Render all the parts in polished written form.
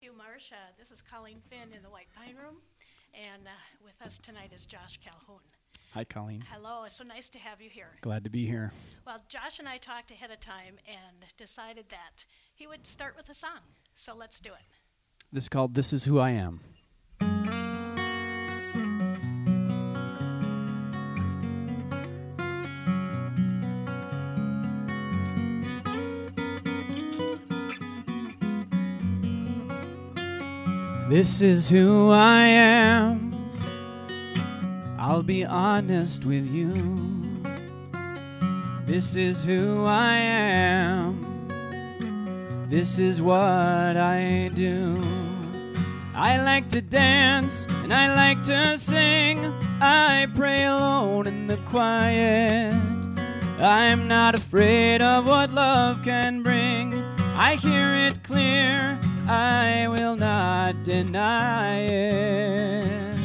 Thank you, Marsh. This is Colleen Finn in the White Pine Room, and with us tonight is Josh Calhoun. Hi, Colleen. Hello. It's so nice to have you here. Glad to be here. Well, Josh and I talked ahead of time and decided that he would start with a song, so let's do it. This is called This Is Who I Am. This is who I am. I'll be honest with you. This is who I am. This is what I do. I like to dance and I like to sing. I pray alone in the quiet. I'm not afraid of what love can bring. I hear it clear. I will not deny it.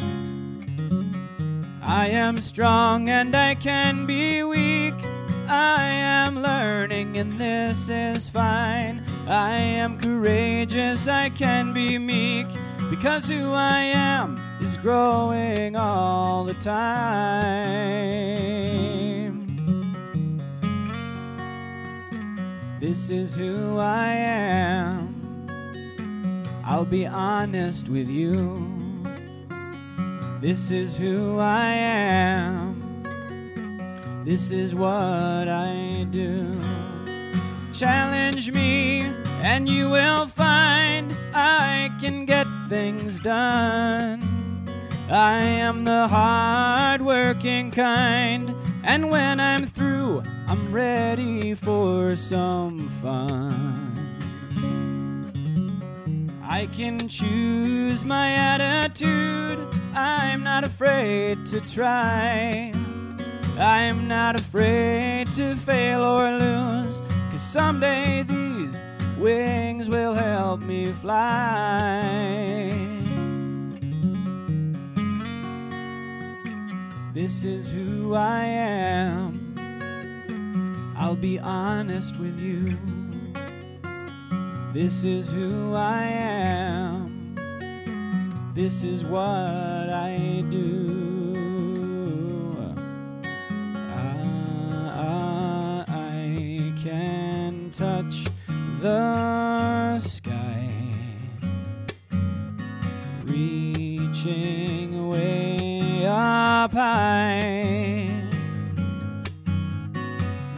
I am strong and I can be weak. I am learning and this is fine. I am courageous, I can be meek, because who I am is growing all the time. This is who I am. I'll be honest with you. This is who I am. This is what I do. Challenge me and you will find I can get things done. I am the hard-working kind, and when I'm through, I'm ready for some fun. I can choose my attitude. I'm not afraid to try. I'm not afraid to fail or lose, 'cause someday these wings will help me fly. This is who I am. I'll be honest with you. This is who I am. This is what I do. I can touch the sky, reaching way up high,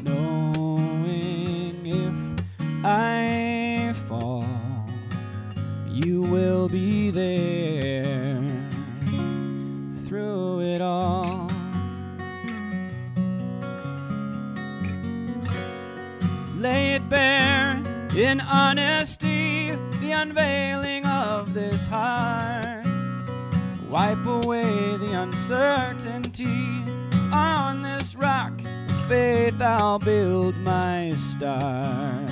knowing if I will be there through it all. Lay it bare in honesty, the unveiling of this heart. Wipe away the uncertainty. On this rock of faith I'll build my star.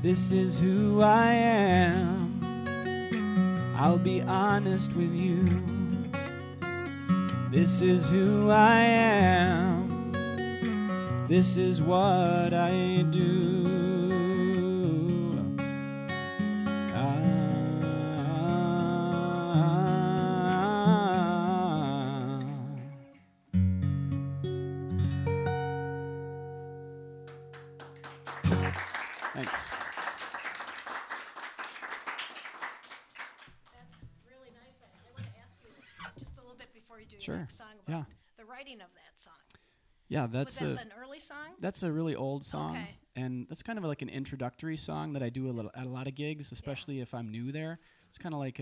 This is who I am. I'll be honest with you. This is who I am. This is what I do. Thanks. Sure. Song about the writing of that song. Yeah, that's an early song. That's a really old song, okay. And that's kind of like an introductory song that I do at a lot of gigs, especially if I'm new there. It's kind of like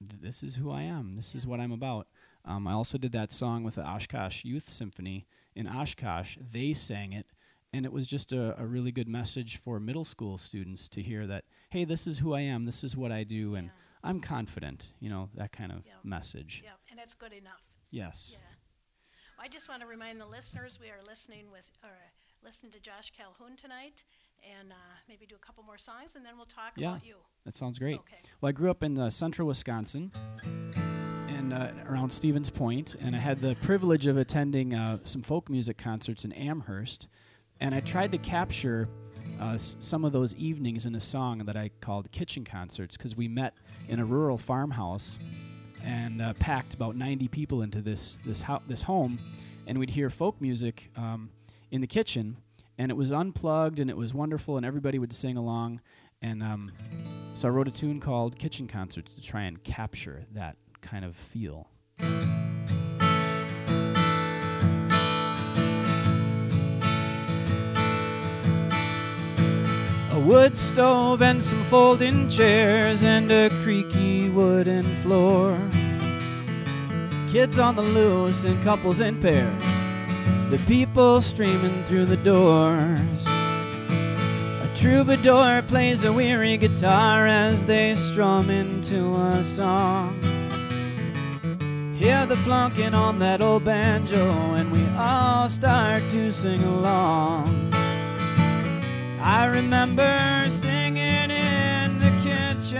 this is who I am. This is what I'm about. I also did that song with the Oshkosh Youth Symphony in Oshkosh. They sang it, and it was just a really good message for middle school students to hear that, hey, this is who I am. This is what I do, and I'm confident, you know, that kind of message. Yeah, and that's good enough. Yes. Yeah. Well, I just want to remind the listeners we are listening to Josh Calhoun tonight, and maybe do a couple more songs, and then we'll talk about you. That sounds great. Okay. Well, I grew up in central Wisconsin, and around Stevens Point, and I had the privilege of attending some folk music concerts in Amherst, and I tried to capture some of those evenings in a song that I called Kitchen Concerts, because we met in a rural farmhouse and packed about 90 people into this home, and we'd hear folk music in the kitchen, and it was unplugged, and it was wonderful, and everybody would sing along, and so I wrote a tune called Kitchen Concerts to try and capture that kind of feel. Wood stove and some folding chairs and a creaky wooden floor. Kids on the loose in couples and pairs, the people streaming through the doors. A troubadour plays a weary guitar as they strum into a song. Hear the plunking on that old banjo and we all start to sing along. I remember singing in the kitchen,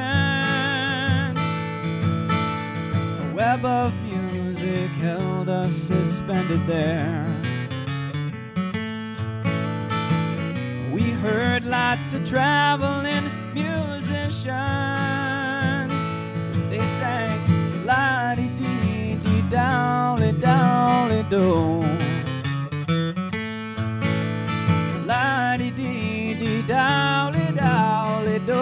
a web of music held us suspended there. We heard lots of traveling musicians. They sang la-dee-dee-dee-dolly-dolly-do, la-dee-dee dowly, dowly, do.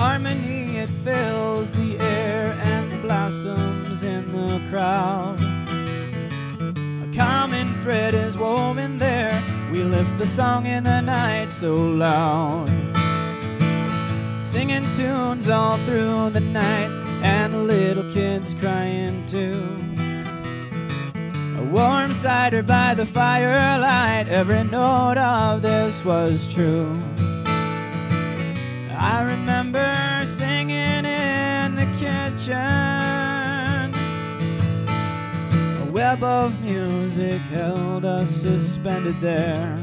Harmony, it fills the air and blossoms in the crowd. A common thread is woven there. We lift the song in the night so loud, singing tunes all through the night, and little kids crying too. Warm cider by the firelight, every note of this was true. I remember singing in the kitchen, a web of music held us suspended there.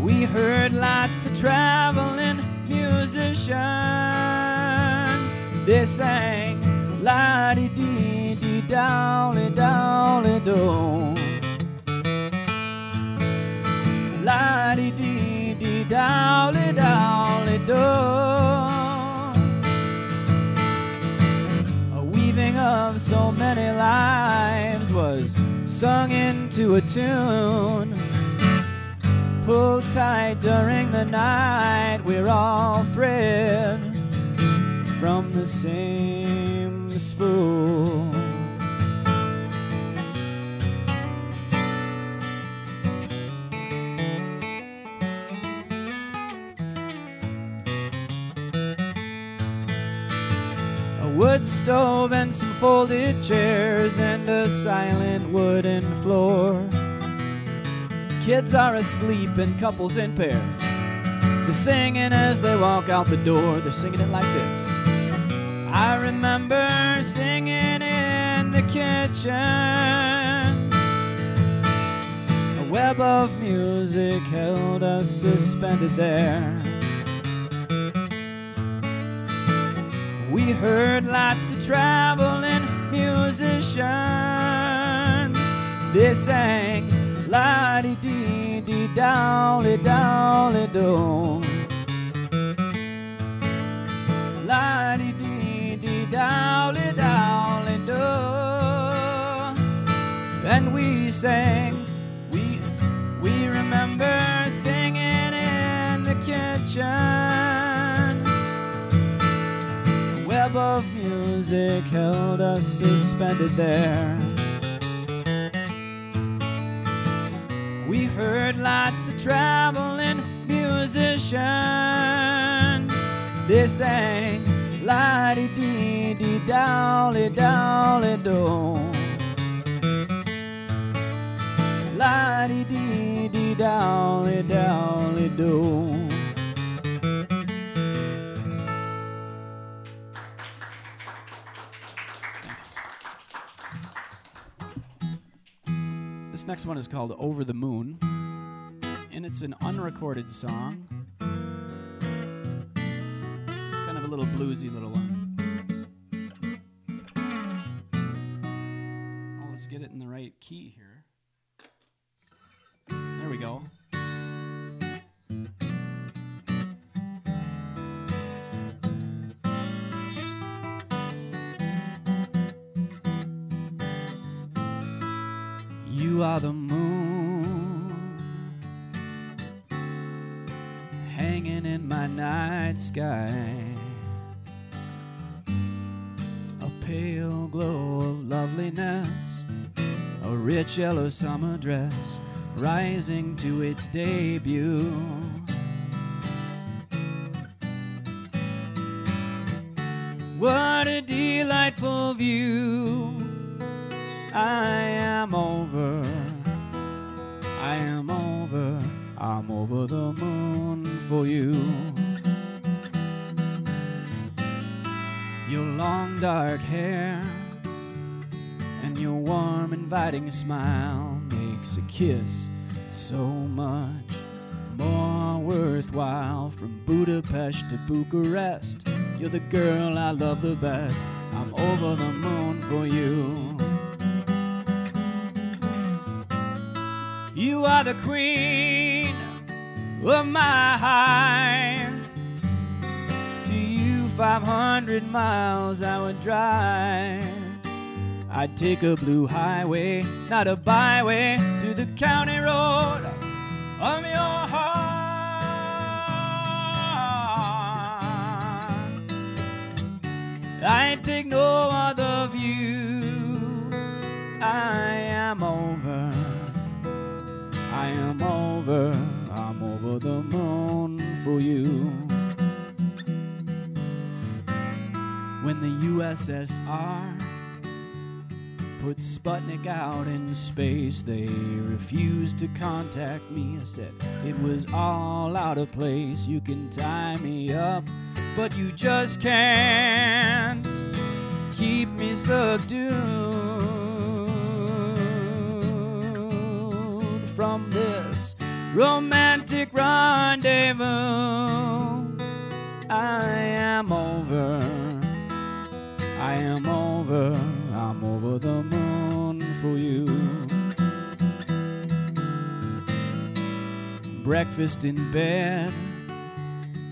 We heard lots of traveling musicians. They sang la-dee-dee-dee-dolly-dolly-do, la-dee-dee-dee-dolly-dolly-do. A weaving of so many lives was sung into a tune. Pull tight during the night, we're all thread from the same spool. A wood stove and some folded chairs and a silent wooden floor. Kids are asleep in couples in pairs, they're singing as they walk out the door. They're singing it like this. I remember singing in the kitchen, a web of music held us suspended there. We heard lots of traveling musicians. They sang la-dee-dee-dee-dolly-dolly-do, la-dee-dee-dee-dolly-dolly-do. Dowly, dowly, do. And we sang, we remember singing in the kitchen. A web of music held us suspended there. We heard lots of traveling musicians. They sang la-dee-dee-dee-dolly-dolly-do, la-dee-dee-dee-dolly-dolly-do. Thanks. This next one is called Over the Moon, and it's an unrecorded song. A little bluesy little one. Oh, let's get it. big key here. There we go. You are the moon hanging in my night sky, a pale glow of loveliness, a rich yellow summer dress rising to its debut. What a delightful view. I am over, I'm over the moon for you. Your long dark hair and your warm inviting smile makes a kiss so much more worthwhile. From Budapest to Bucharest, you're the girl I love the best. I'm over the moon for you. You are the queen of my hive. To you 500 miles I would drive. I'd take a blue highway, not a byway, to the county road of your heart. I'd take no other view. I am over, I'm over the moon for you. When the USSR put Sputnik out in space, they refused to contact me. I said it was all out of place. You can tie me up, but you just can't keep me subdued. From this romantic rendezvous, I am over, I'm over the moon for you. Breakfast in bed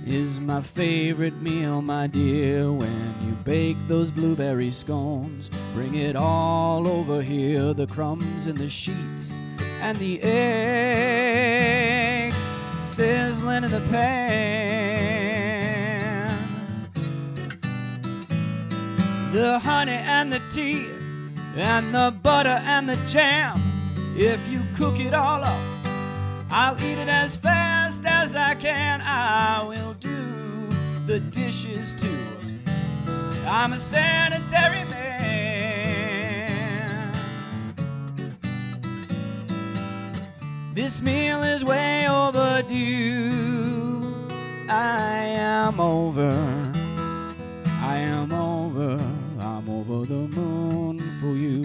is my favorite meal, my dear. When you bake those blueberry scones, bring it all over here, the crumbs and the sheets and the eggs sizzling in the pan. The honey and the tea and the butter and the jam. If you cook it all up, I'll eat it as fast as I can. I will do the dishes too. I'm a sanitary man. This meal is way overdue. I am over, I'm over the moon for you.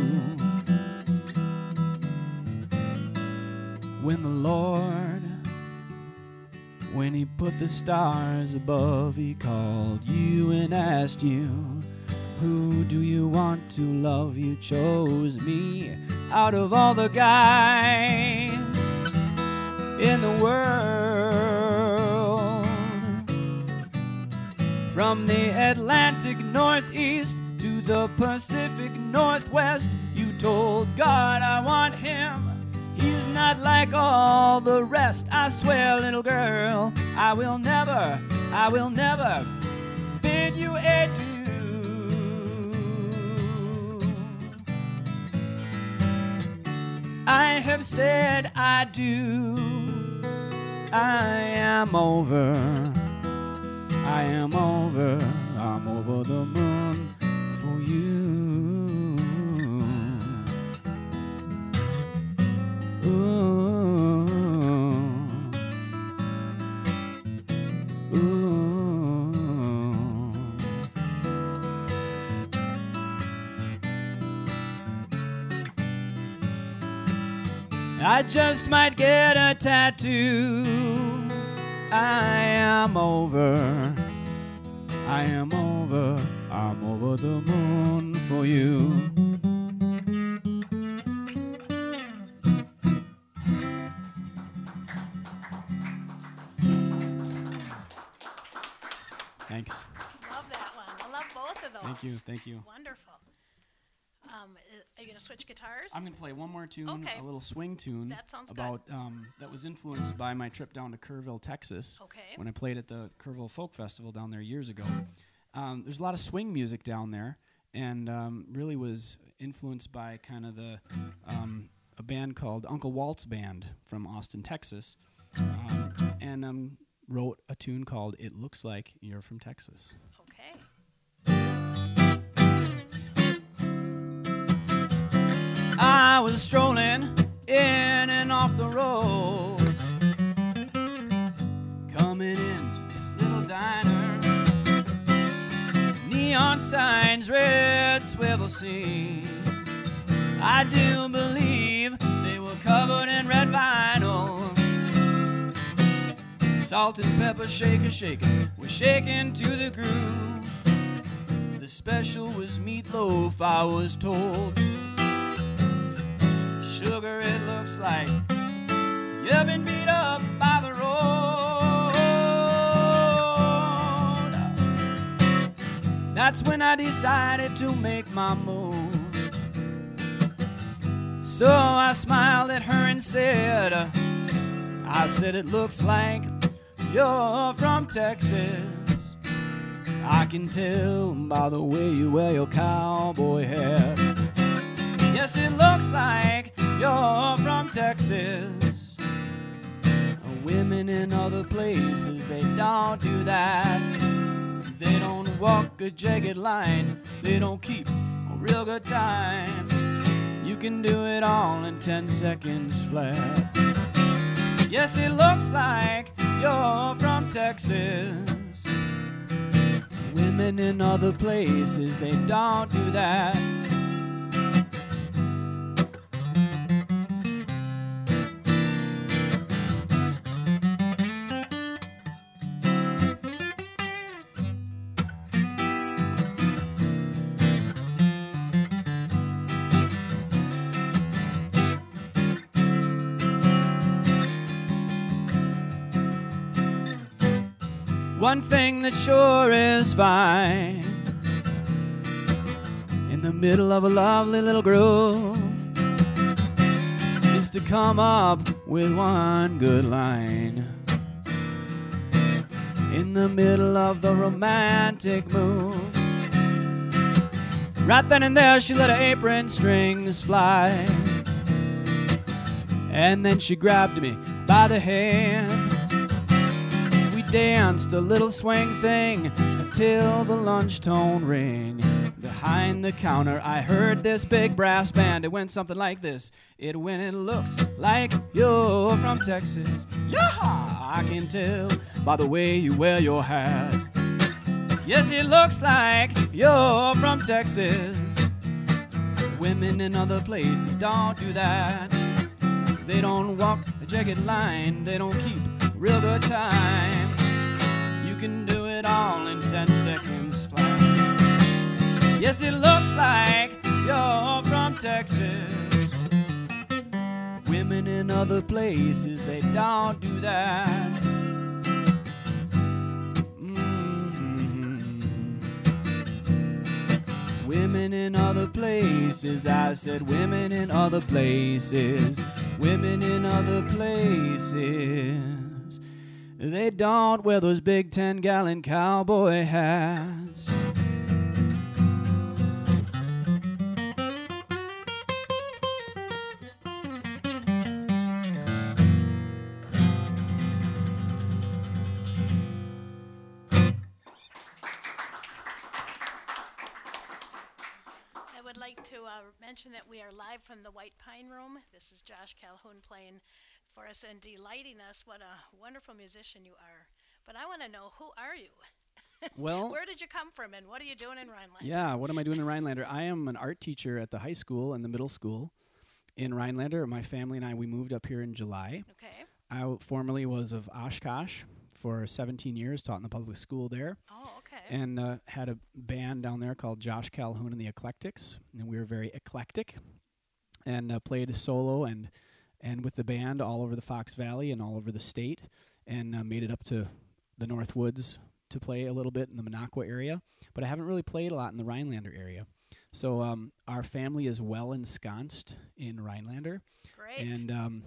When the Lord, when he put the stars above, he called you and asked you, who do you want to love? You chose me out of all the guys in the world. From the Atlantic Northeast to the Pacific Northwest, you told God I want him. He's not like all the rest. I swear, little girl, I will never bid you adieu. I have said I do. I am over, I'm over the moon for you. Ooh. Ooh. I just might get a tattoo. I am over, I'm over the moon for you. Thanks. Love that one. I love both of those. Thank you. Thank you. Wonderful. Are you going to switch guitars? I'm going to play one more tune, a little swing tune. That sounds good. That was influenced by my trip down to Kerrville, Texas, when I played at the Kerrville Folk Festival down there years ago. There's a lot of swing music down there, and really was influenced by kind of the a band called Uncle Walt's Band from Austin, Texas, and wrote a tune called "It Looks Like You're from Texas." I was strolling in and off the road, coming into this little diner. Neon signs, red swivel seats. I do believe they were covered in red vinyl. Salt and pepper shakers were shaking to the groove. The special was meatloaf, I was told. Sugar, it looks like you've been beat up by the road. That's when I decided to make my move. So I smiled at her and said, I said, it looks like you're from Texas. I can tell by the way you wear your cowboy hat. Yes, it looks like you're from Texas. Women in other places, they don't do that. They don't walk a jagged line. They don't keep a real good time. You can do it all in 10 seconds flat. Yes, it looks like you're from Texas. Women in other places, they don't do that. One thing that sure is fine, in the middle of a lovely little groove, is to come up with one good line. In the middle of the romantic move, right then and there she let her apron strings fly. And then she grabbed me by the hand. Danced a little swing thing until the lunch tone rang. Behind the counter I heard this big brass band. It went something like this. It went, it looks like you're from Texas. Yaha! I can tell by the way you wear your hat. Yes, it looks like you're from Texas. Women in other places don't do that. They don't walk a jagged line. They don't keep real good time. You can do it all in 10 seconds flat. Yes, it looks like you're from Texas. Women in other places, they don't do that. Mm-hmm. Women in other places, I said, women in other places, women in other places. They don't wear those big 10-gallon cowboy hats. I would like to mention that we are live from the White Pine Room. This is Josh Calhoun playing for us and delighting us. What a wonderful musician you are. But I want to know, who are you? Well, where did you come from, and what are you doing in Rhinelander? Yeah, what am I doing in Rhinelander? I am an art teacher at the high school and the middle school in Rhinelander. My family and I, we moved up here in July. Okay. I formerly was of Oshkosh for 17 years, taught in the public school there. Oh, okay. And had a band down there called Josh Calhoun and the Eclectics, and we were very eclectic, and played solo and with the band all over the Fox Valley and all over the state, and made it up to the Northwoods to play a little bit in the Minocqua area, but I haven't really played a lot in the Rhinelander area. So our family is well ensconced in Rhinelander. Great. And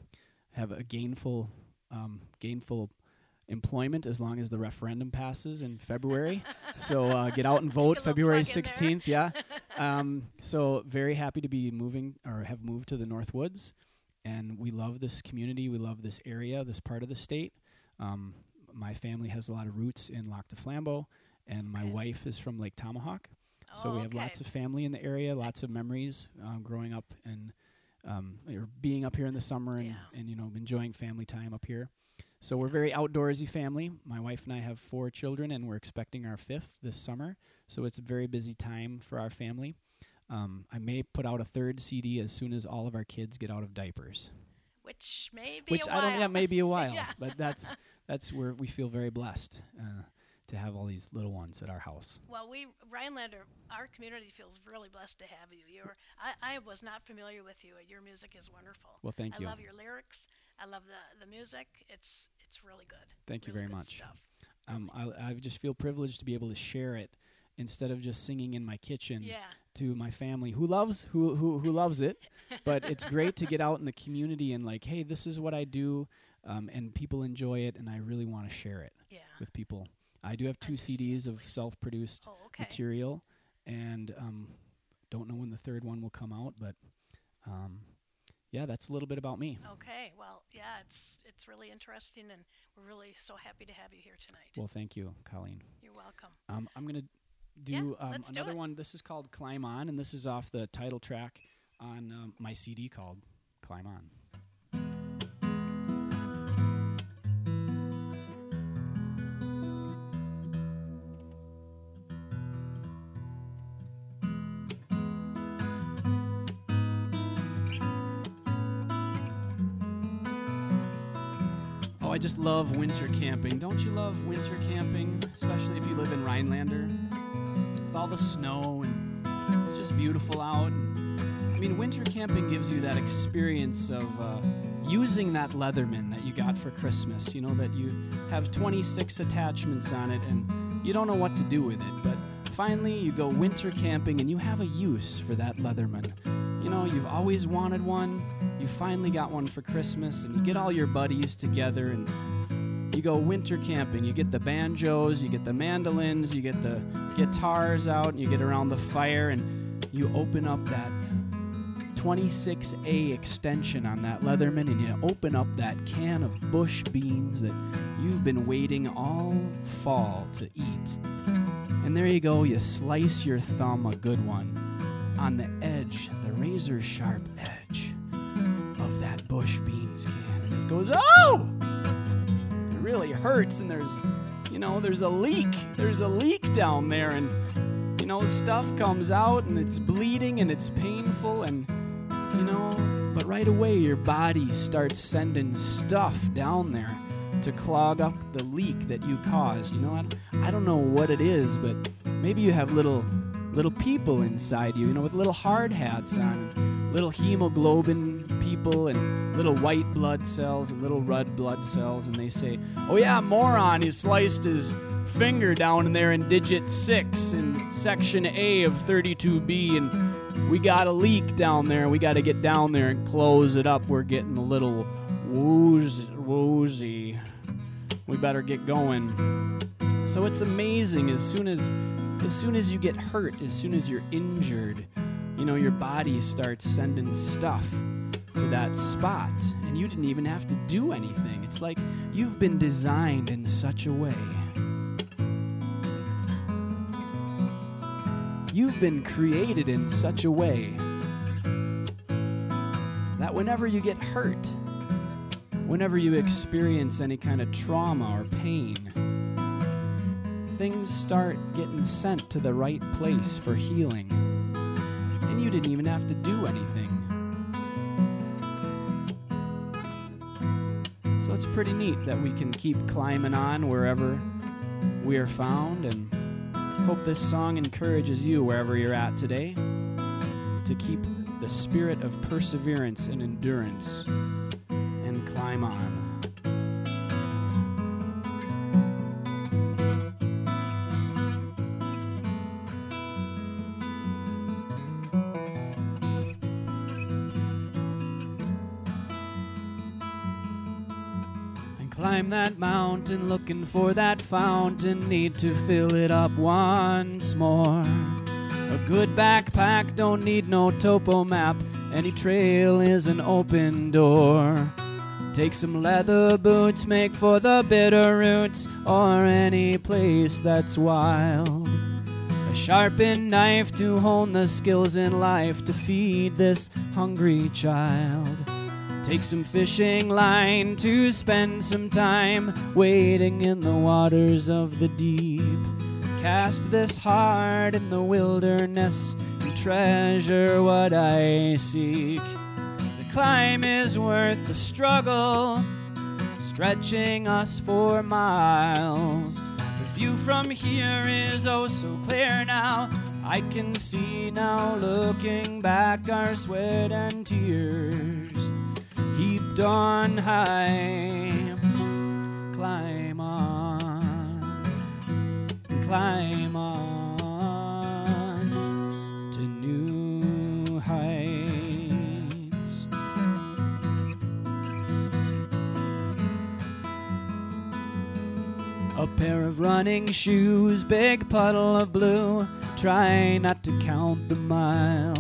have a gainful employment as long as the referendum passes in February. So get out and vote February 16th. Yeah. So very happy to be moving or have moved to the Northwoods. And we love this community. We love this area, this part of the state. My family has a lot of roots in Lac de Flambeau, and my wife is from Lake Tomahawk. So we have lots of family in the area, lots of memories growing up and or being up here in the summer and you know, enjoying family time up here. So we're very outdoorsy family. My wife and I have 4 children, and we're expecting our 5th this summer. So it's a very busy time for our family. I may put out a 3rd CD as soon as all of our kids get out of diapers. Which may be a while. Yeah. But that's where we feel very blessed to have all these little ones at our house. Well, Rhinelander, our community feels really blessed to have you. I was not familiar with you. Your music is wonderful. Well, thank you. I love your lyrics. I love the music. It's really good. Thank you very much. Stuff. I just feel privileged to be able to share it instead of just singing in my kitchen to my family who loves it. But it's great to get out in the community and like, hey, this is what I do, and people enjoy it, and I really want to share it with people. I do have 2 CDs of self-produced material, and don't know when the 3rd one will come out, but yeah, that's a little bit about me. Okay, well, yeah, it's really interesting, and we're really so happy to have you here tonight. Well, thank you, Colleen. You're welcome. I'm going to do another one. This is called Climb On, and this is off the title track on my CD called Climb On. I just love winter camping. Don't you love winter camping? Especially if you live in Rhinelander. With all the snow, and it's just beautiful out. I mean, winter camping gives you that experience of using that Leatherman that you got for Christmas. You know, that you have 26 attachments on it, and you don't know what to do with it. But finally, you go winter camping, and you have a use for that Leatherman. You know, you've always wanted one. You finally got one for Christmas, and you get all your buddies together, and you go winter camping. You get the banjos, you get the mandolins, you get the guitars out, and you get around the fire, and you open up that 26A extension on that Leatherman, and you open up that can of bush beans that you've been waiting all fall to eat. And there you go, you slice your thumb, a good one, on the edge, the razor-sharp edge of that bush beans can, and it goes, oh! It really hurts, and there's a leak. There's a leak down there, and, you know, stuff comes out, and it's bleeding, and it's painful, and, you know, but right away your body starts sending stuff down there to clog up the leak that you caused. You know, I don't know what it is, but maybe you have little people inside you, you know, with little hard hats on, little hemoglobin people and little white blood cells and little red blood cells, and they say, oh yeah, moron, he sliced his finger down in there in digit 6 in section A of 32B, and we got a leak down there, we got to get down there and close it up, we're getting a little woozy, we better get going. So it's amazing, as soon as you get hurt, as soon as you're injured, you know, your body starts sending stuff to that spot, and you didn't even have to do anything. It's like you've been designed in such a way. You've been created in such a way that whenever you get hurt, whenever you experience any kind of trauma or pain, things start getting sent to the right place for healing, and you didn't even have to do anything. So it's pretty neat that we can keep climbing on wherever we are found, and hope this song encourages you wherever you're at today to keep the spirit of perseverance and endurance and climb on. Climb that mountain looking for that fountain, need to fill it up once more. A good backpack don't need no topo map, any trail is an open door. Take some leather boots, make for the bitter roots, or any place that's wild. A sharpened knife to hone the skills in life, to feed this hungry child. Take some fishing line to spend some time wading in the waters of the deep. Cast this heart in the wilderness and treasure what I seek. The climb is worth the struggle, stretching us for miles. The view from here is oh so clear now. I can see now, looking back, our sweat and tears heaped on high. Climb on. Climb on to new heights. A pair of running shoes, big puddle of blue, try not to count the miles.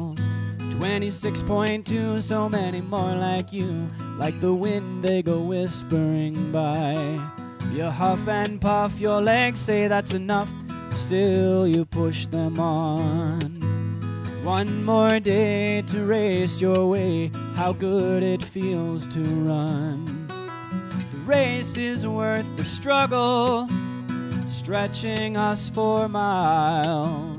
26.2, so many more like you, like the wind they go whispering by. You huff and puff, your legs say that's enough, still you push them on. One more day to race your way, how good it feels to run. The race is worth the struggle, stretching us for miles.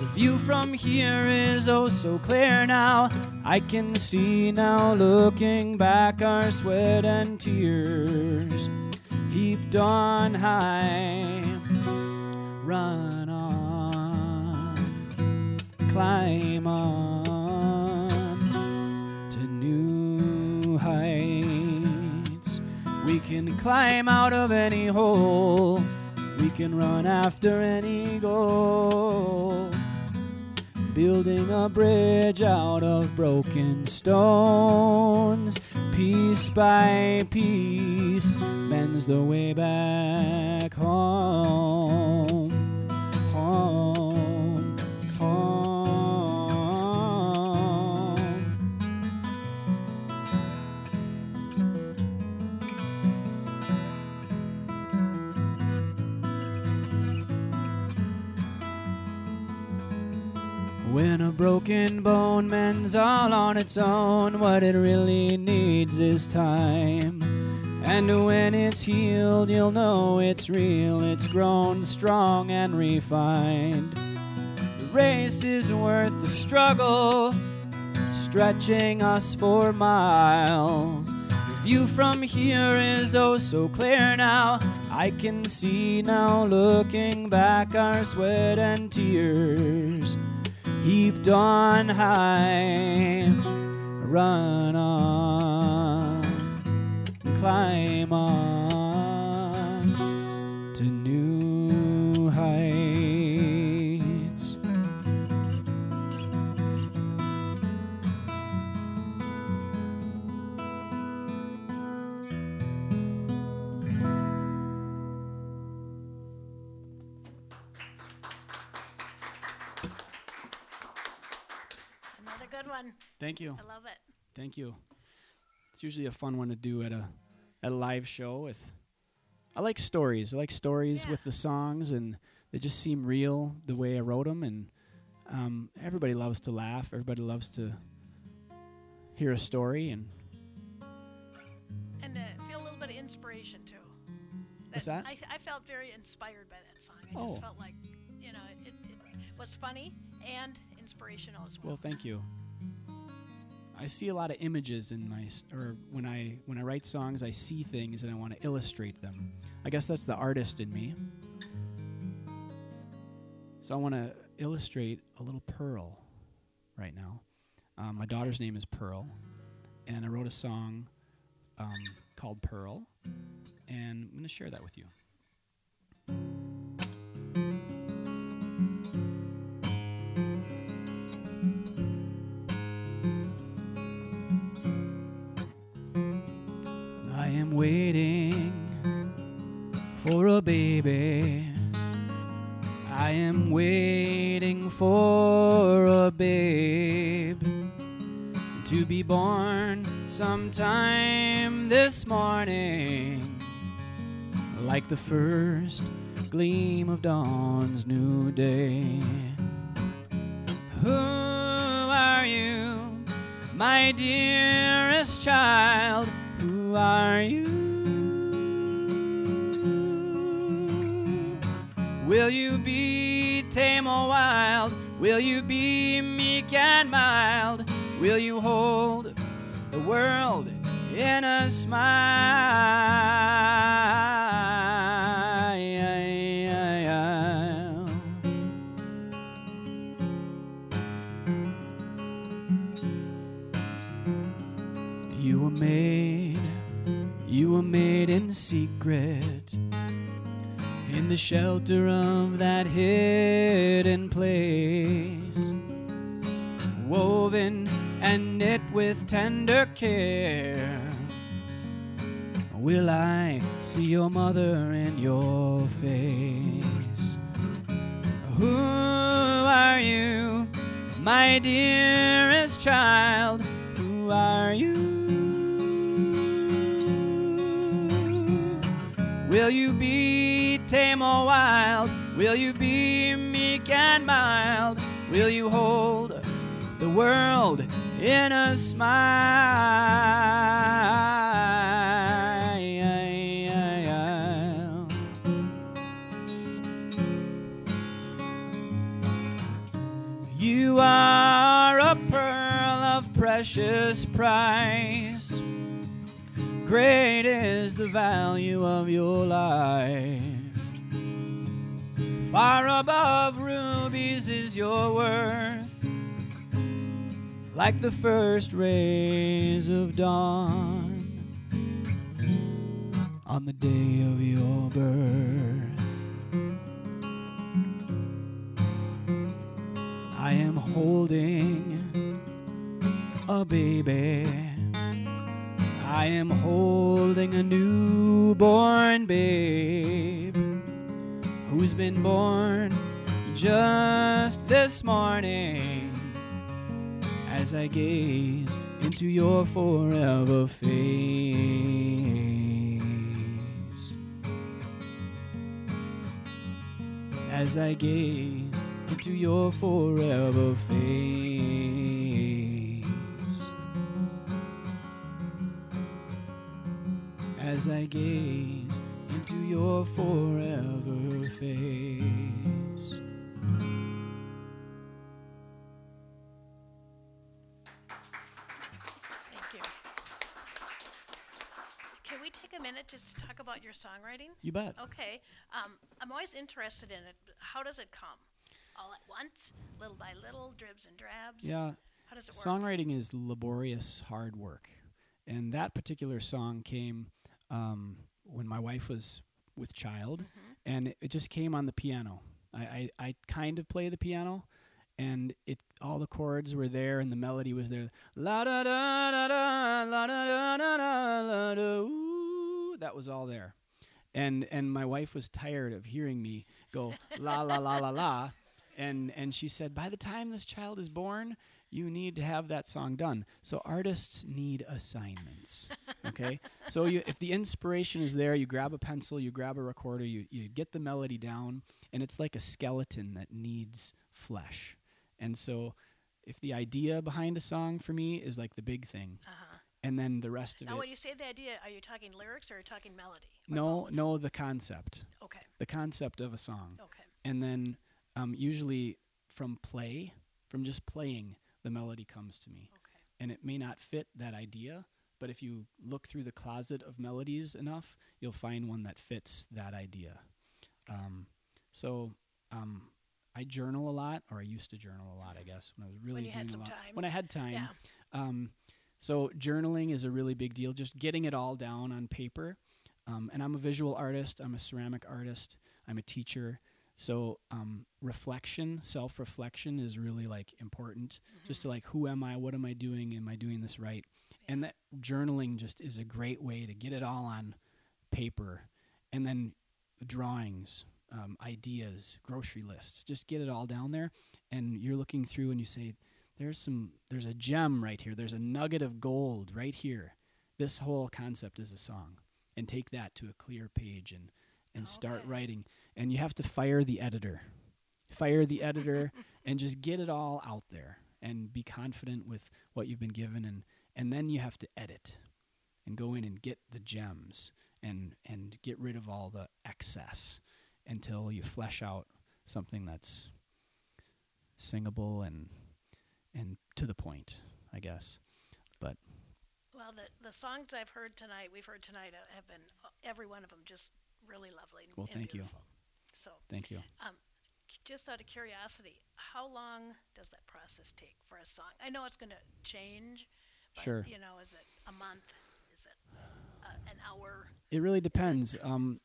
The view from here is oh so clear now. I can see now, looking back, our sweat and tears heaped on high. Run on, climb on to new heights. We can climb out of any hole, we can run after any goal, building a bridge out of broken stones. Piece by piece mends the way back home. Home, home. When a broken bone mends all on its own, what it really needs is time. And when it's healed, you'll know it's real, it's grown strong and refined. The race is worth the struggle, stretching us for miles. The view from here is oh so clear now. I can see now, looking back, our sweat and tears heaped on high. Run on, climb on to new heights. Another good one. Thank you. I love it. Thank you. It's usually a fun one to do at a live show with. I like stories. I like stories with the songs, and they just seem real the way I wrote them. And everybody loves to laugh. Everybody loves to hear a story and feel a little bit of inspiration too. What's that? I felt very inspired by that song. I just felt like, you know, it was funny and inspirational as well. Well, thank you. I see a lot of images in my, when I write songs, I see things and I want to illustrate them. I guess that's the artist in me. So I want to illustrate a little pearl right now. My daughter's name is Pearl, and I wrote a song called Pearl, and I'm going to share that with you. Waiting for a baby. I am waiting for a babe to be born sometime this morning, like the first gleam of dawn's new day. Who are you, my dearest child? Who are you? Will you be tame or wild? Will you be meek and mild? Will you hold the world in a smile? You were made in secret, in the shelter of that hidden place, woven and knit with tender care. Will I see your mother in your face? Who are you, my dearest child? Who are you? Will you be tame or wild? Will you be meek and mild? Will you hold the world in a smile? You are a pearl of precious price. Great is the value of your life. Far above rubies is your worth, like the first rays of dawn on the day of your birth. I am holding a baby. I am holding a newborn babe who's been born just this morning, as I gaze into your forever face. As I gaze into your forever face. As I gaze into your forever face. Thank you. Can we take a minute just to talk about your songwriting? You bet. Okay. I'm always interested in it. How does it come? All at once? Little by little? Dribs and drabs? Yeah. How does it work? Songwriting is laborious, hard work. And that particular song came... when my wife was with child, and it just came on the piano. I kind of play the piano, and it all the chords were there, and the melody was there. La da da da da la da da da da la da. Ooh, that was all there, and my wife was tired of hearing me go la la la la la, and she said, by the time this child is born, you need to have that song done. So artists need assignments, okay? So if the inspiration is there, you grab a pencil, you grab a recorder, you get the melody down, and it's like a skeleton that needs flesh. And so if the idea behind a song for me is like the big thing, and then the rest of it. Now, when you say the idea, are you talking lyrics or are you talking melody? No, the concept. Okay. The concept of a song. Okay. And then usually from just playing, the melody comes to me. Okay. And it may not fit that idea, but if you look through the closet of melodies enough, you'll find one that fits that idea. I journal a lot, or I used to journal a lot, I guess, when I was really doing a lot. When I had time. Yeah. So journaling is a really big deal, just getting it all down on paper. And I'm a visual artist, I'm a ceramic artist, I'm a teacher. So reflection, self-reflection is really like important, just to like, who am I, what am I doing, am I doing this right? Yeah. And that journaling just is a great way to get it all on paper. And then drawings, ideas, grocery lists, just get it all down there. And you're looking through and you say, there's a gem right here. There's a nugget of gold right here. This whole concept is a song, and take that to a clear page and start writing. And you have to fire the editor and just get it all out there and be confident with what you've been given. And then you have to edit and go in and get the gems and get rid of all the excess until you flesh out something that's singable and to the point, I guess. But well, the songs we've heard tonight have been, every one of them, just really lovely. Well, and thank beautiful. You. So thank you. Just out of curiosity, how long does that process take for a song? I know it's going to change. But sure. You know, is it a month? Is it an hour? It really depends.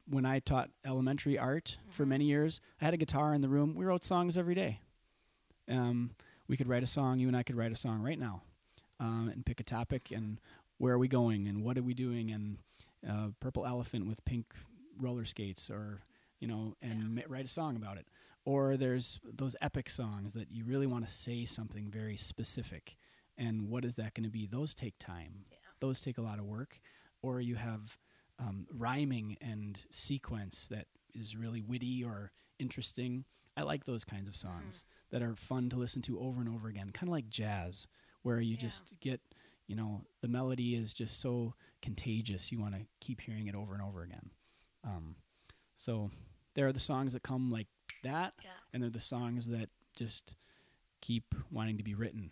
When I taught elementary art for many years, I had a guitar in the room. We wrote songs every day. We could write a song. You and I could write a song right now, and pick a topic and where are we going and what are we doing, and purple elephant with pink roller skates, or write a song about it. Or there's those epic songs that you really want to say something very specific. And what is that going to be? Those take time. Yeah. Those take a lot of work. Or you have rhyming and sequence that is really witty or interesting. I like those kinds of songs that are fun to listen to over and over again, kind of like jazz, where you just get, the melody is just so contagious. You want to keep hearing it over and over again. So there are the songs that come like that, and they're the songs that just keep wanting to be written.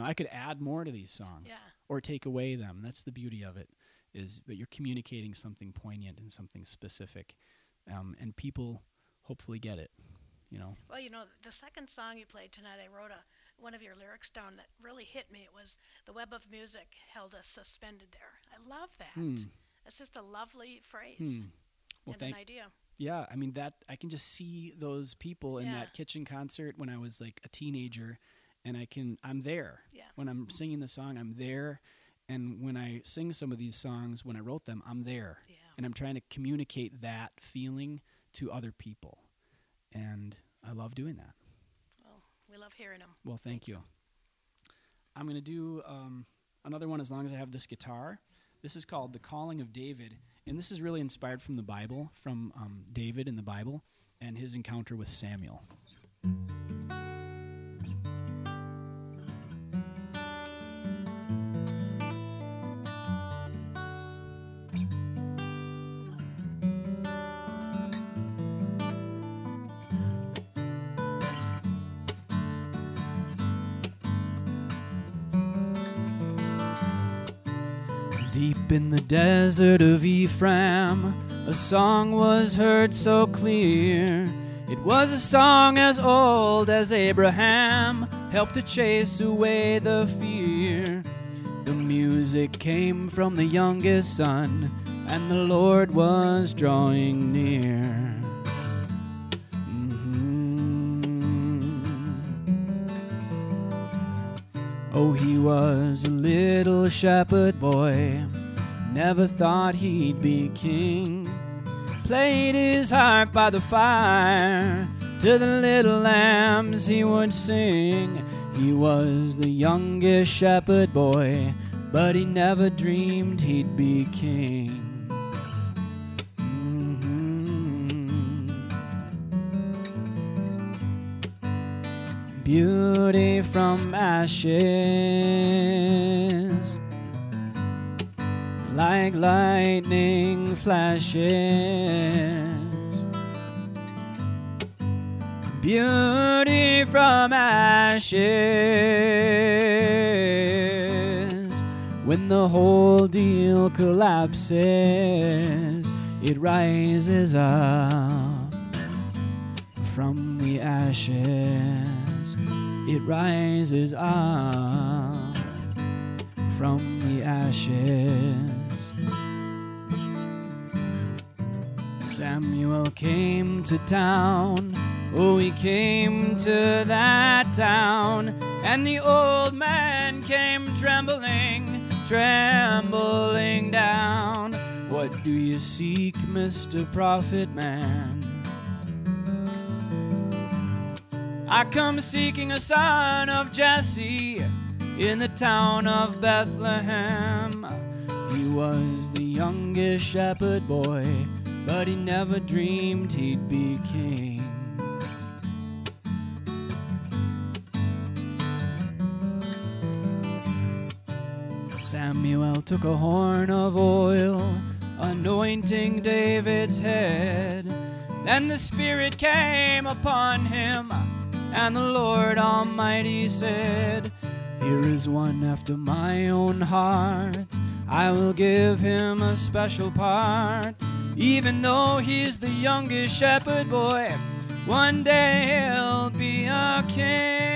I could add more to these songs or take away them. That's the beauty of it, is that you're communicating something poignant and something specific, and people hopefully get it. Well, the second song you played tonight, I wrote one of your lyrics down that really hit me. It was, "The web of music held us suspended there." I love that. That's just a lovely phrase an idea. Yeah, I mean, that I can just see those people in that kitchen concert when I was like a teenager. And I'm there. Yeah. When I'm singing the song, I'm there. And when I sing some of these songs, when I wrote them, I'm there. Yeah. And I'm trying to communicate that feeling to other people. And I love doing that. Well, we love hearing them. Well, thank you. I'm going to do another one as long as I have this guitar. This is called The Calling of David. And this is really inspired from the Bible, from David in the Bible and his encounter with Samuel. Deep in the desert of Ephraim, a song was heard so clear. It was a song as old as Abraham, helped to chase away the fear. The music came from the youngest son, and the Lord was drawing near. Oh, he was a little shepherd boy, never thought he'd be king. Played his harp by the fire, to the little lambs he would sing. He was the youngest shepherd boy, but he never dreamed he'd be king. Beauty from ashes, like lightning flashes. Beauty from ashes. When the whole deal collapses, it rises up from the ashes. It rises up from the ashes. Samuel came to town. Oh, he came to that town. And the old man came trembling, trembling down. What What do you seek, Mr. Prophet Man? I come seeking a sign of Jesse in the town of Bethlehem. He was the youngest shepherd boy, but he never dreamed he'd be king. Samuel took a horn of oil, anointing David's head. Then the Spirit came upon him, and the Lord Almighty said, "Here is one after my own heart. I will give him a special part. Even though he's the youngest shepherd boy, one day he'll be a king."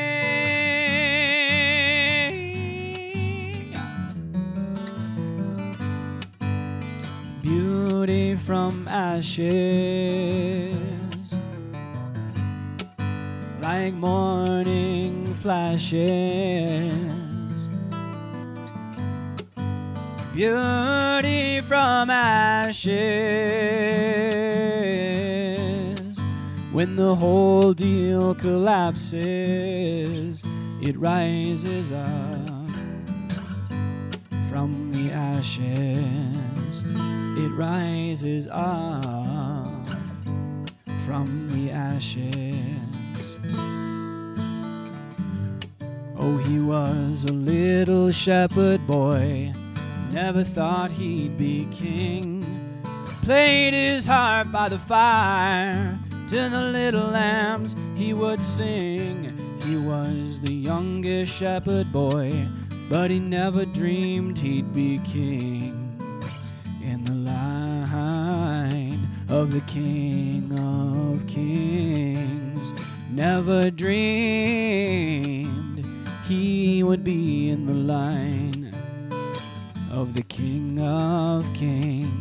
Beauty from ashes, like morning flashes. Beauty from ashes. When the whole deal collapses, it rises up from the ashes. It rises up from the ashes. Oh, he was a little shepherd boy, never thought he'd be king. Played his harp by the fire, to the little lambs he would sing. He was the youngest shepherd boy, but he never dreamed he'd be king. Of the King of Kings, never dreamed he would be in the line of the King of Kings.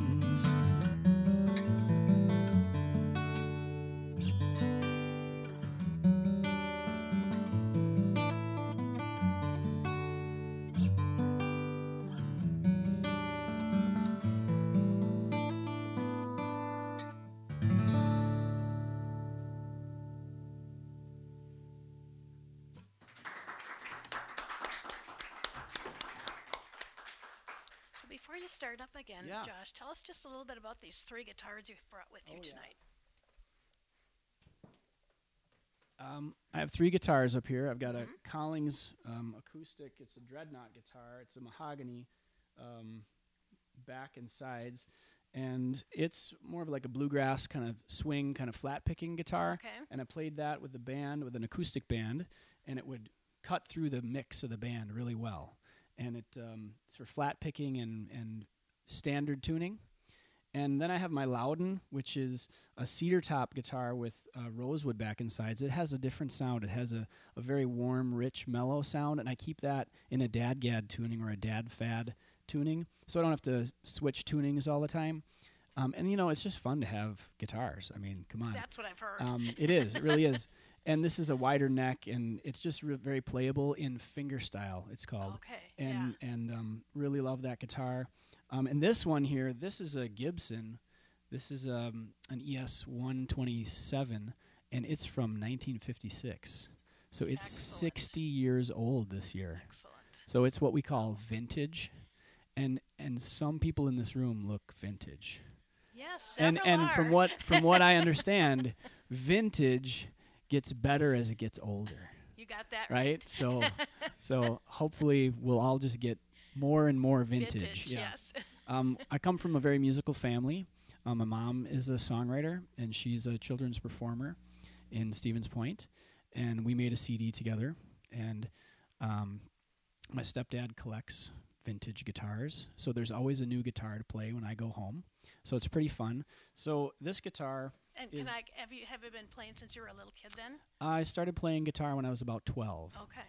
Start up again, yeah. Josh, tell us just a little bit about these three guitars you've brought with you tonight. Yeah. I have three guitars up here. I've got a Collings acoustic. It's a Dreadnought guitar. It's a mahogany back and sides, and it's more of like a bluegrass kind of swing, kind of flat picking guitar. Okay. And I played that with the band, with an acoustic band, and it would cut through the mix of the band really well. And it, it's for flat picking and standard tuning. And then I have my Loudon, which is a cedar top guitar with rosewood back and sides. It has a different sound. It has a very warm, rich, mellow sound, and I keep that in a dadgad tuning or a dad fad tuning, so I don't have to switch tunings all the time. And, you know, it's just fun to have guitars. I mean, come on. That's what I've heard. It is. It really is. And this is a wider neck, and it's just very playable in finger style, it's called. Okay, and yeah. And really love that guitar. And this one here, this is a Gibson. This is an ES-127, and it's from 1956. So it's 60 years old this year. Excellent. So it's what we call vintage, and some people in this room look vintage. Yes, and from what I understand, vintage gets better as it gets older. You got that right? So hopefully we'll all just get more and more vintage. Yeah. Yes. I come from a very musical family. My mom is a songwriter, and she's a children's performer in Stevens Point, and we made a CD together. And my stepdad collects vintage guitars, so there's always a new guitar to play when I go home. So it's pretty fun. So this guitar... And can I, have you been playing since you were a little kid then? I started playing guitar when I was about 12. Okay.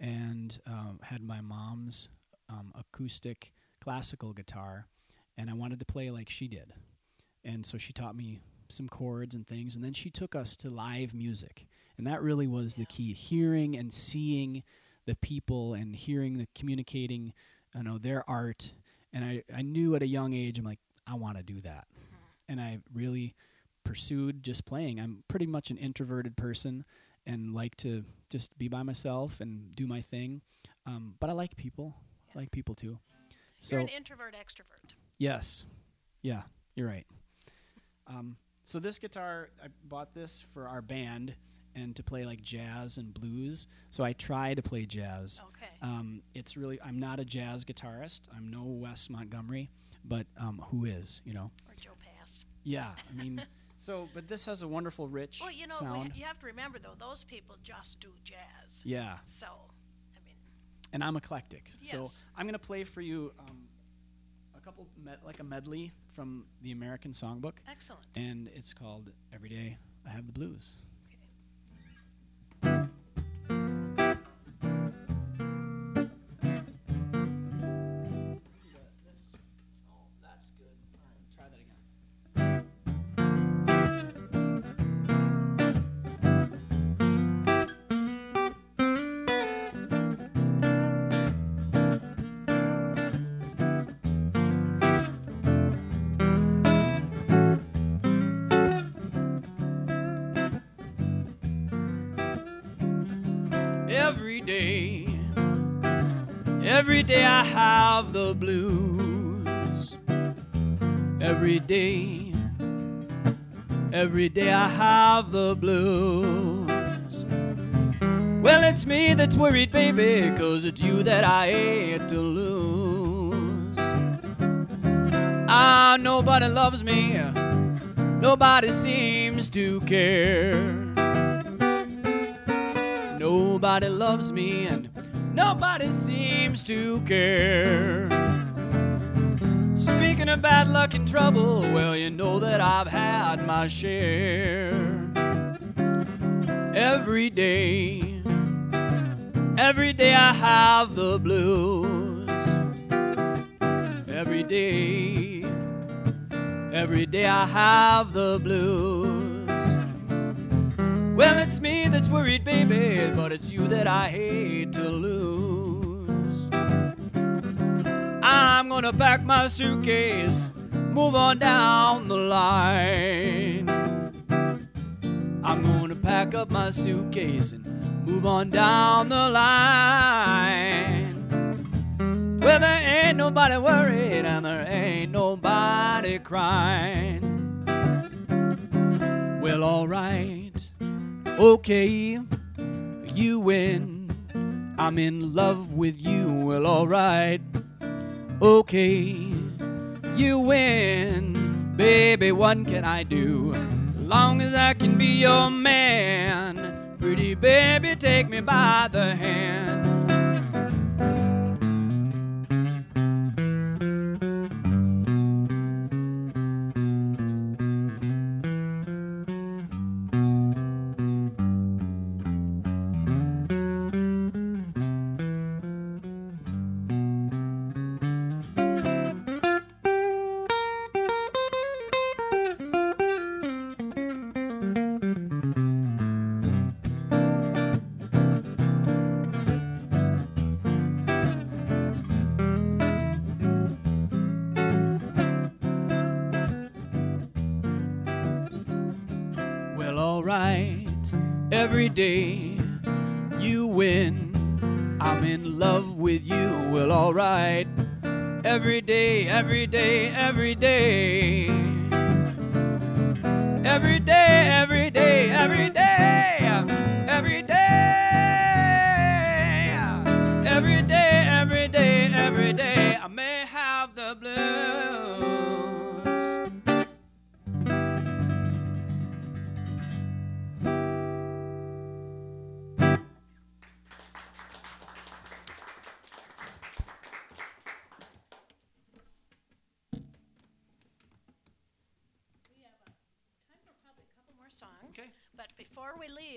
And had my mom's acoustic classical guitar, and I wanted to play like she did. And so she taught me some chords and things, and then she took us to live music. And that really was the key, hearing and seeing the people and hearing the communicating, their art. And I knew at a young age, I'm like, I want to do that. And I really pursued just playing. I'm pretty much an introverted person and like to just be by myself and do my thing. But I like people. Yeah. I like people too. So, you're an introvert extrovert. Yes. Yeah, you're right. So this guitar, I bought this for our band and to play like jazz and blues. So I try to play jazz. Okay. It's really, I'm not a jazz guitarist. I'm no Wes Montgomery, but who is, you know? Or Joe Pass. Yeah, I mean, so, but this has a wonderful rich sound. Well, you know, you have to remember, though, those people just do jazz. Yeah. So, I mean. And I'm eclectic. Yes. So I'm going to play for you a couple, like a medley from the American Songbook. Excellent. And it's called Every Day I Have the Blues. Every day I have the blues. Every day I have the blues. Well, it's me that's worried, baby, 'cause it's you that I hate to lose. Ah, nobody loves me, nobody seems to care. Nobody loves me and nobody seems to care. Speaking of bad luck and trouble, well, you know that I've had my share. Every day I have the blues. Every day I have the blues. Well, it's me that's worried, baby, but it's you that I hate to lose. I'm gonna pack my suitcase, move on down the line. I'm gonna pack up my suitcase and move on down the line. Well, there ain't nobody worried and there ain't nobody crying. Well, all right. Okay, you win. I'm in love with you. Well, all right. Okay, you win. Baby, what can I do? Long as I can be your man. Pretty baby, take me by the hand. Every day you win, I'm in love with you, well alright. Every day I may have the blues.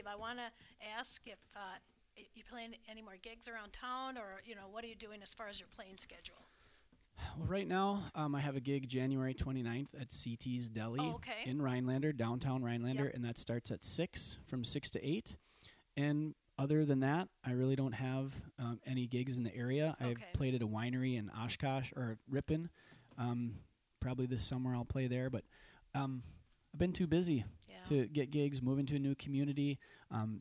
I want to ask if you play any more gigs around town, or you know, what are you doing as far as your playing schedule? Well, right now I have a gig January 29th at CT's Deli in Rhinelander, downtown Rhinelander, and that starts at 6, from 6 to 8. And other than that, I really don't have any gigs in the area. I played at a winery in Oshkosh, or Ripon, probably this summer I'll play there, but I've been too busy to get gigs, move into a new community.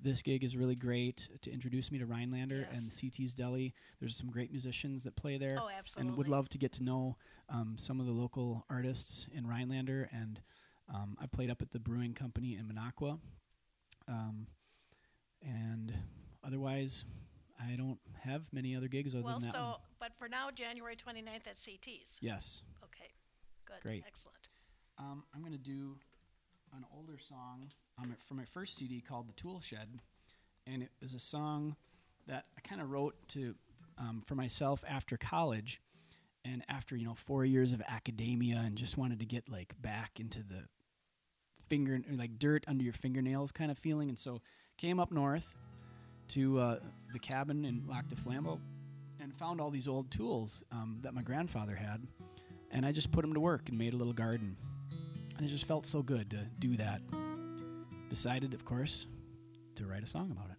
This gig is really great to introduce me to Rhinelander and CT's Deli. There's some great musicians that play there. Oh, absolutely. And would love to get to know some of the local artists in Rhinelander. And I played up at the Brewing Company in Minocqua. And otherwise, I don't have many other gigs other than that. Well, so, but for now, January 29th at CT's. Yes. Okay, good. Great. Excellent. I'm going to do an older song from my first CD called The Tool Shed, and it was a song that I kind of wrote to for myself after college, and after 4 years of academia, and just wanted to get like back into the dirt under your fingernails kind of feeling, and so came up north to the cabin in Lac de Flambeau and found all these old tools that my grandfather had, and I just put them to work and made a little garden. And it just felt so good to do that. Decided, of course, to write a song about it.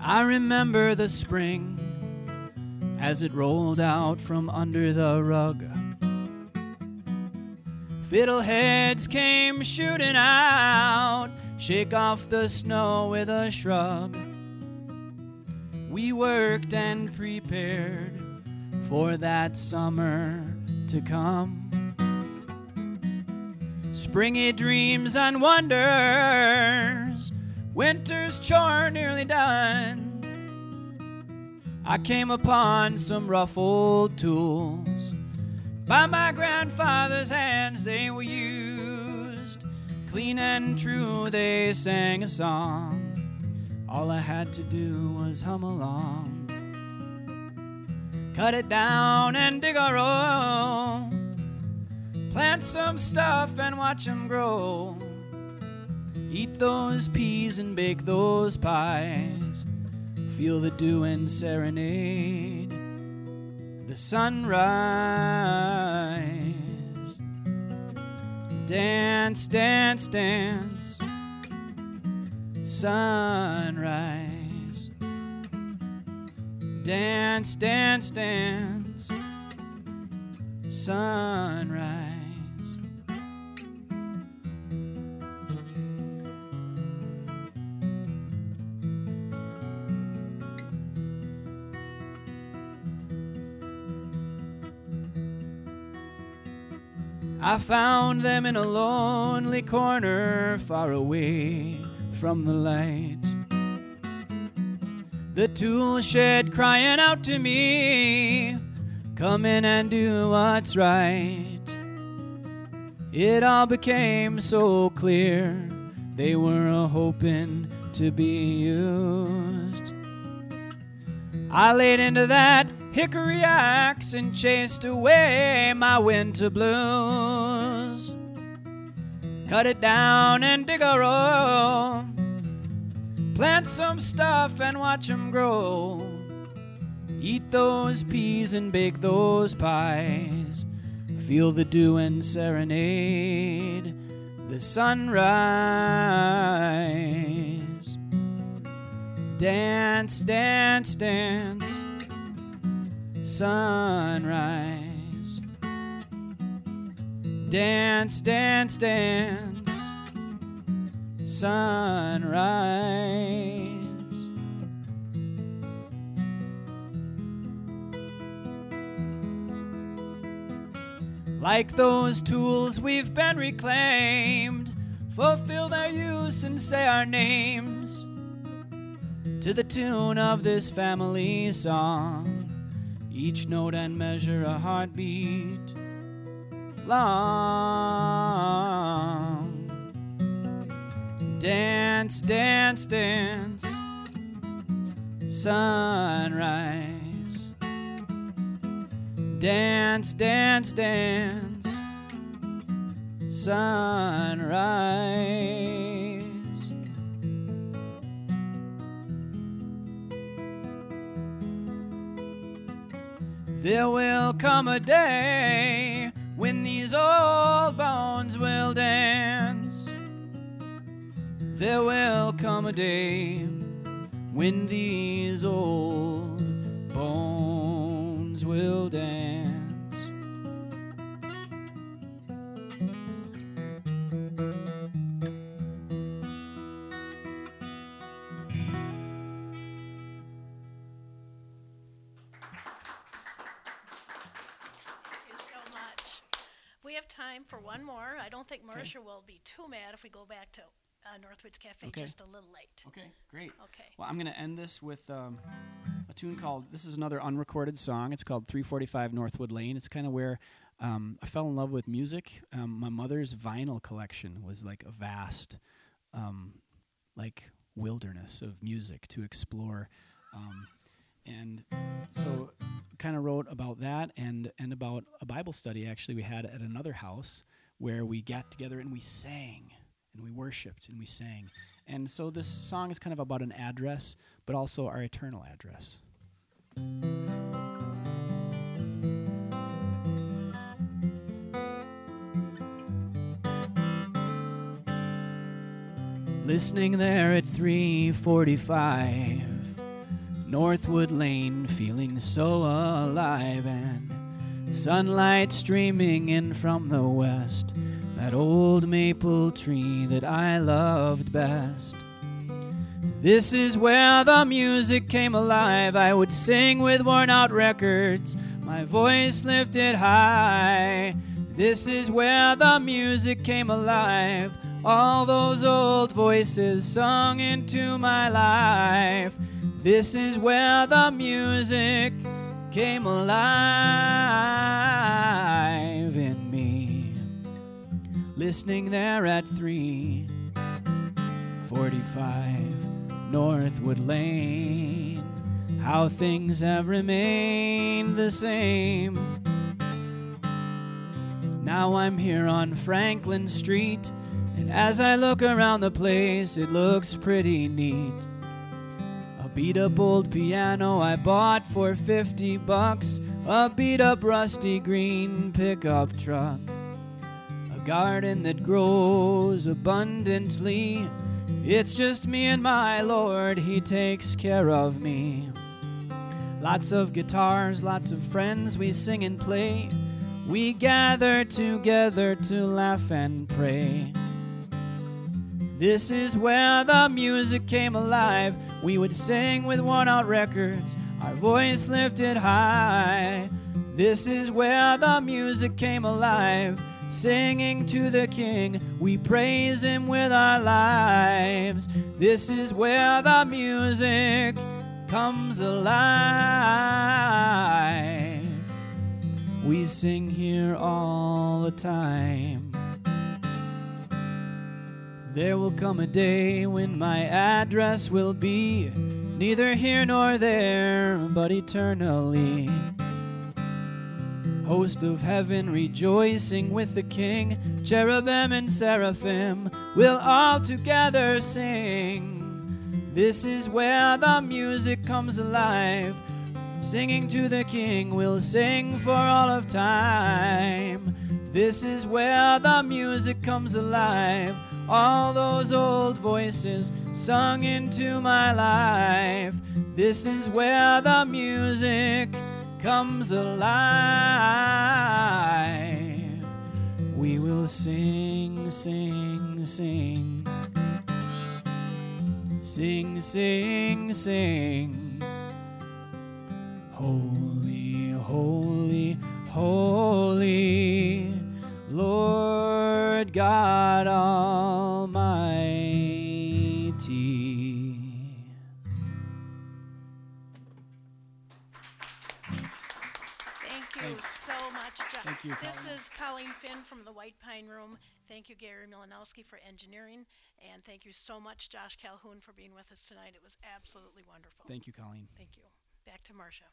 I remember the spring as it rolled out from under the rug. Fiddleheads came shooting out, shake off the snow with a shrug. We worked and prepared for that summer to come. Springy dreams and wonders, winter's chore nearly done. I came upon some rough old tools. By my grandfather's hands they were used. Clean and true they sang a song. All I had to do was hum along. Cut it down and dig a row. Plant some stuff and watch 'em grow. Eat those peas and bake those pies. Feel the dew and serenade the sunrise. Dance, dance, dance, sunrise. Dance, dance, dance, sunrise. I found them in a lonely corner, far away from the light. The tool shed crying out to me, come in and do what's right. It all became so clear, they were a-hoping to be used. I laid into that hickory axe and chased away my winter blues. Cut it down and dig a row. Plant some stuff and watch 'em grow. Eat those peas and bake those pies. Feel the dew and serenade the sunrise. Dance, dance, dance, sunrise. Dance, dance, dance, sunrise. Like those tools we've been reclaimed, fulfill their use and say our names to the tune of this family song. Each note and measure a heartbeat long. Dance, dance, dance, sunrise. Dance, dance, dance, sunrise. There will come a day when these old bones will dance. There will come a day when these old bones will dance. For one more. I don't think Marcia will be too mad if we go back to Northwood's Cafe just a little late. Okay, great. Okay. Well, I'm going to end this with a tune called, this is another unrecorded song. It's called 345 Northwood Lane. It's kind of where I fell in love with music. My mother's vinyl collection was like a vast like wilderness of music to explore. And so kind of wrote about that and about a Bible study, actually, we had at another house where we got together and we sang and we worshiped and we sang. And so this song is kind of about an address, but also our eternal address. Listening there at 3:45 Northwood Lane, feeling so alive, and sunlight streaming in from the west, that old maple tree that I loved best. This is where the music came alive. I would sing with worn-out records, my voice lifted high. This is where the music came alive. All those old voices sung into my life. This is where the music came alive in me. Listening there at 3:45 Northwood Lane, how things have remained the same. Now I'm here on Franklin Street, and as I look around the place, it looks pretty neat. Beat-up old piano I bought for $50, a beat-up rusty green pickup truck, a garden that grows abundantly. It's just me and my Lord, He takes care of me. Lots of guitars, lots of friends, we sing and play. We gather together to laugh and pray. This is where the music came alive. We would sing with worn-out records, our voice lifted high. This is where the music came alive. Singing to the King, we praise Him with our lives. This is where the music comes alive. We sing here all the time. There will come a day when my address will be neither here nor there, but eternally. Host of heaven rejoicing with the King, cherubim and seraphim will all together sing. This is where the music comes alive. Singing to the King, we'll sing for all of time. This is where the music comes alive. All those old voices sung into my life. This is where the music comes alive. We will sing, sing, sing. Sing, sing, sing. Holy, holy, holy Lord God Almighty. Thank you so much, John. Thank you, Colleen. This is Colleen Finn from the White Pine Room. Thank you, Gary Milanowski, for engineering. And thank you so much, Josh Calhoun, for being with us tonight. It was absolutely wonderful. Thank you, Colleen. Thank you. Back to Marcia.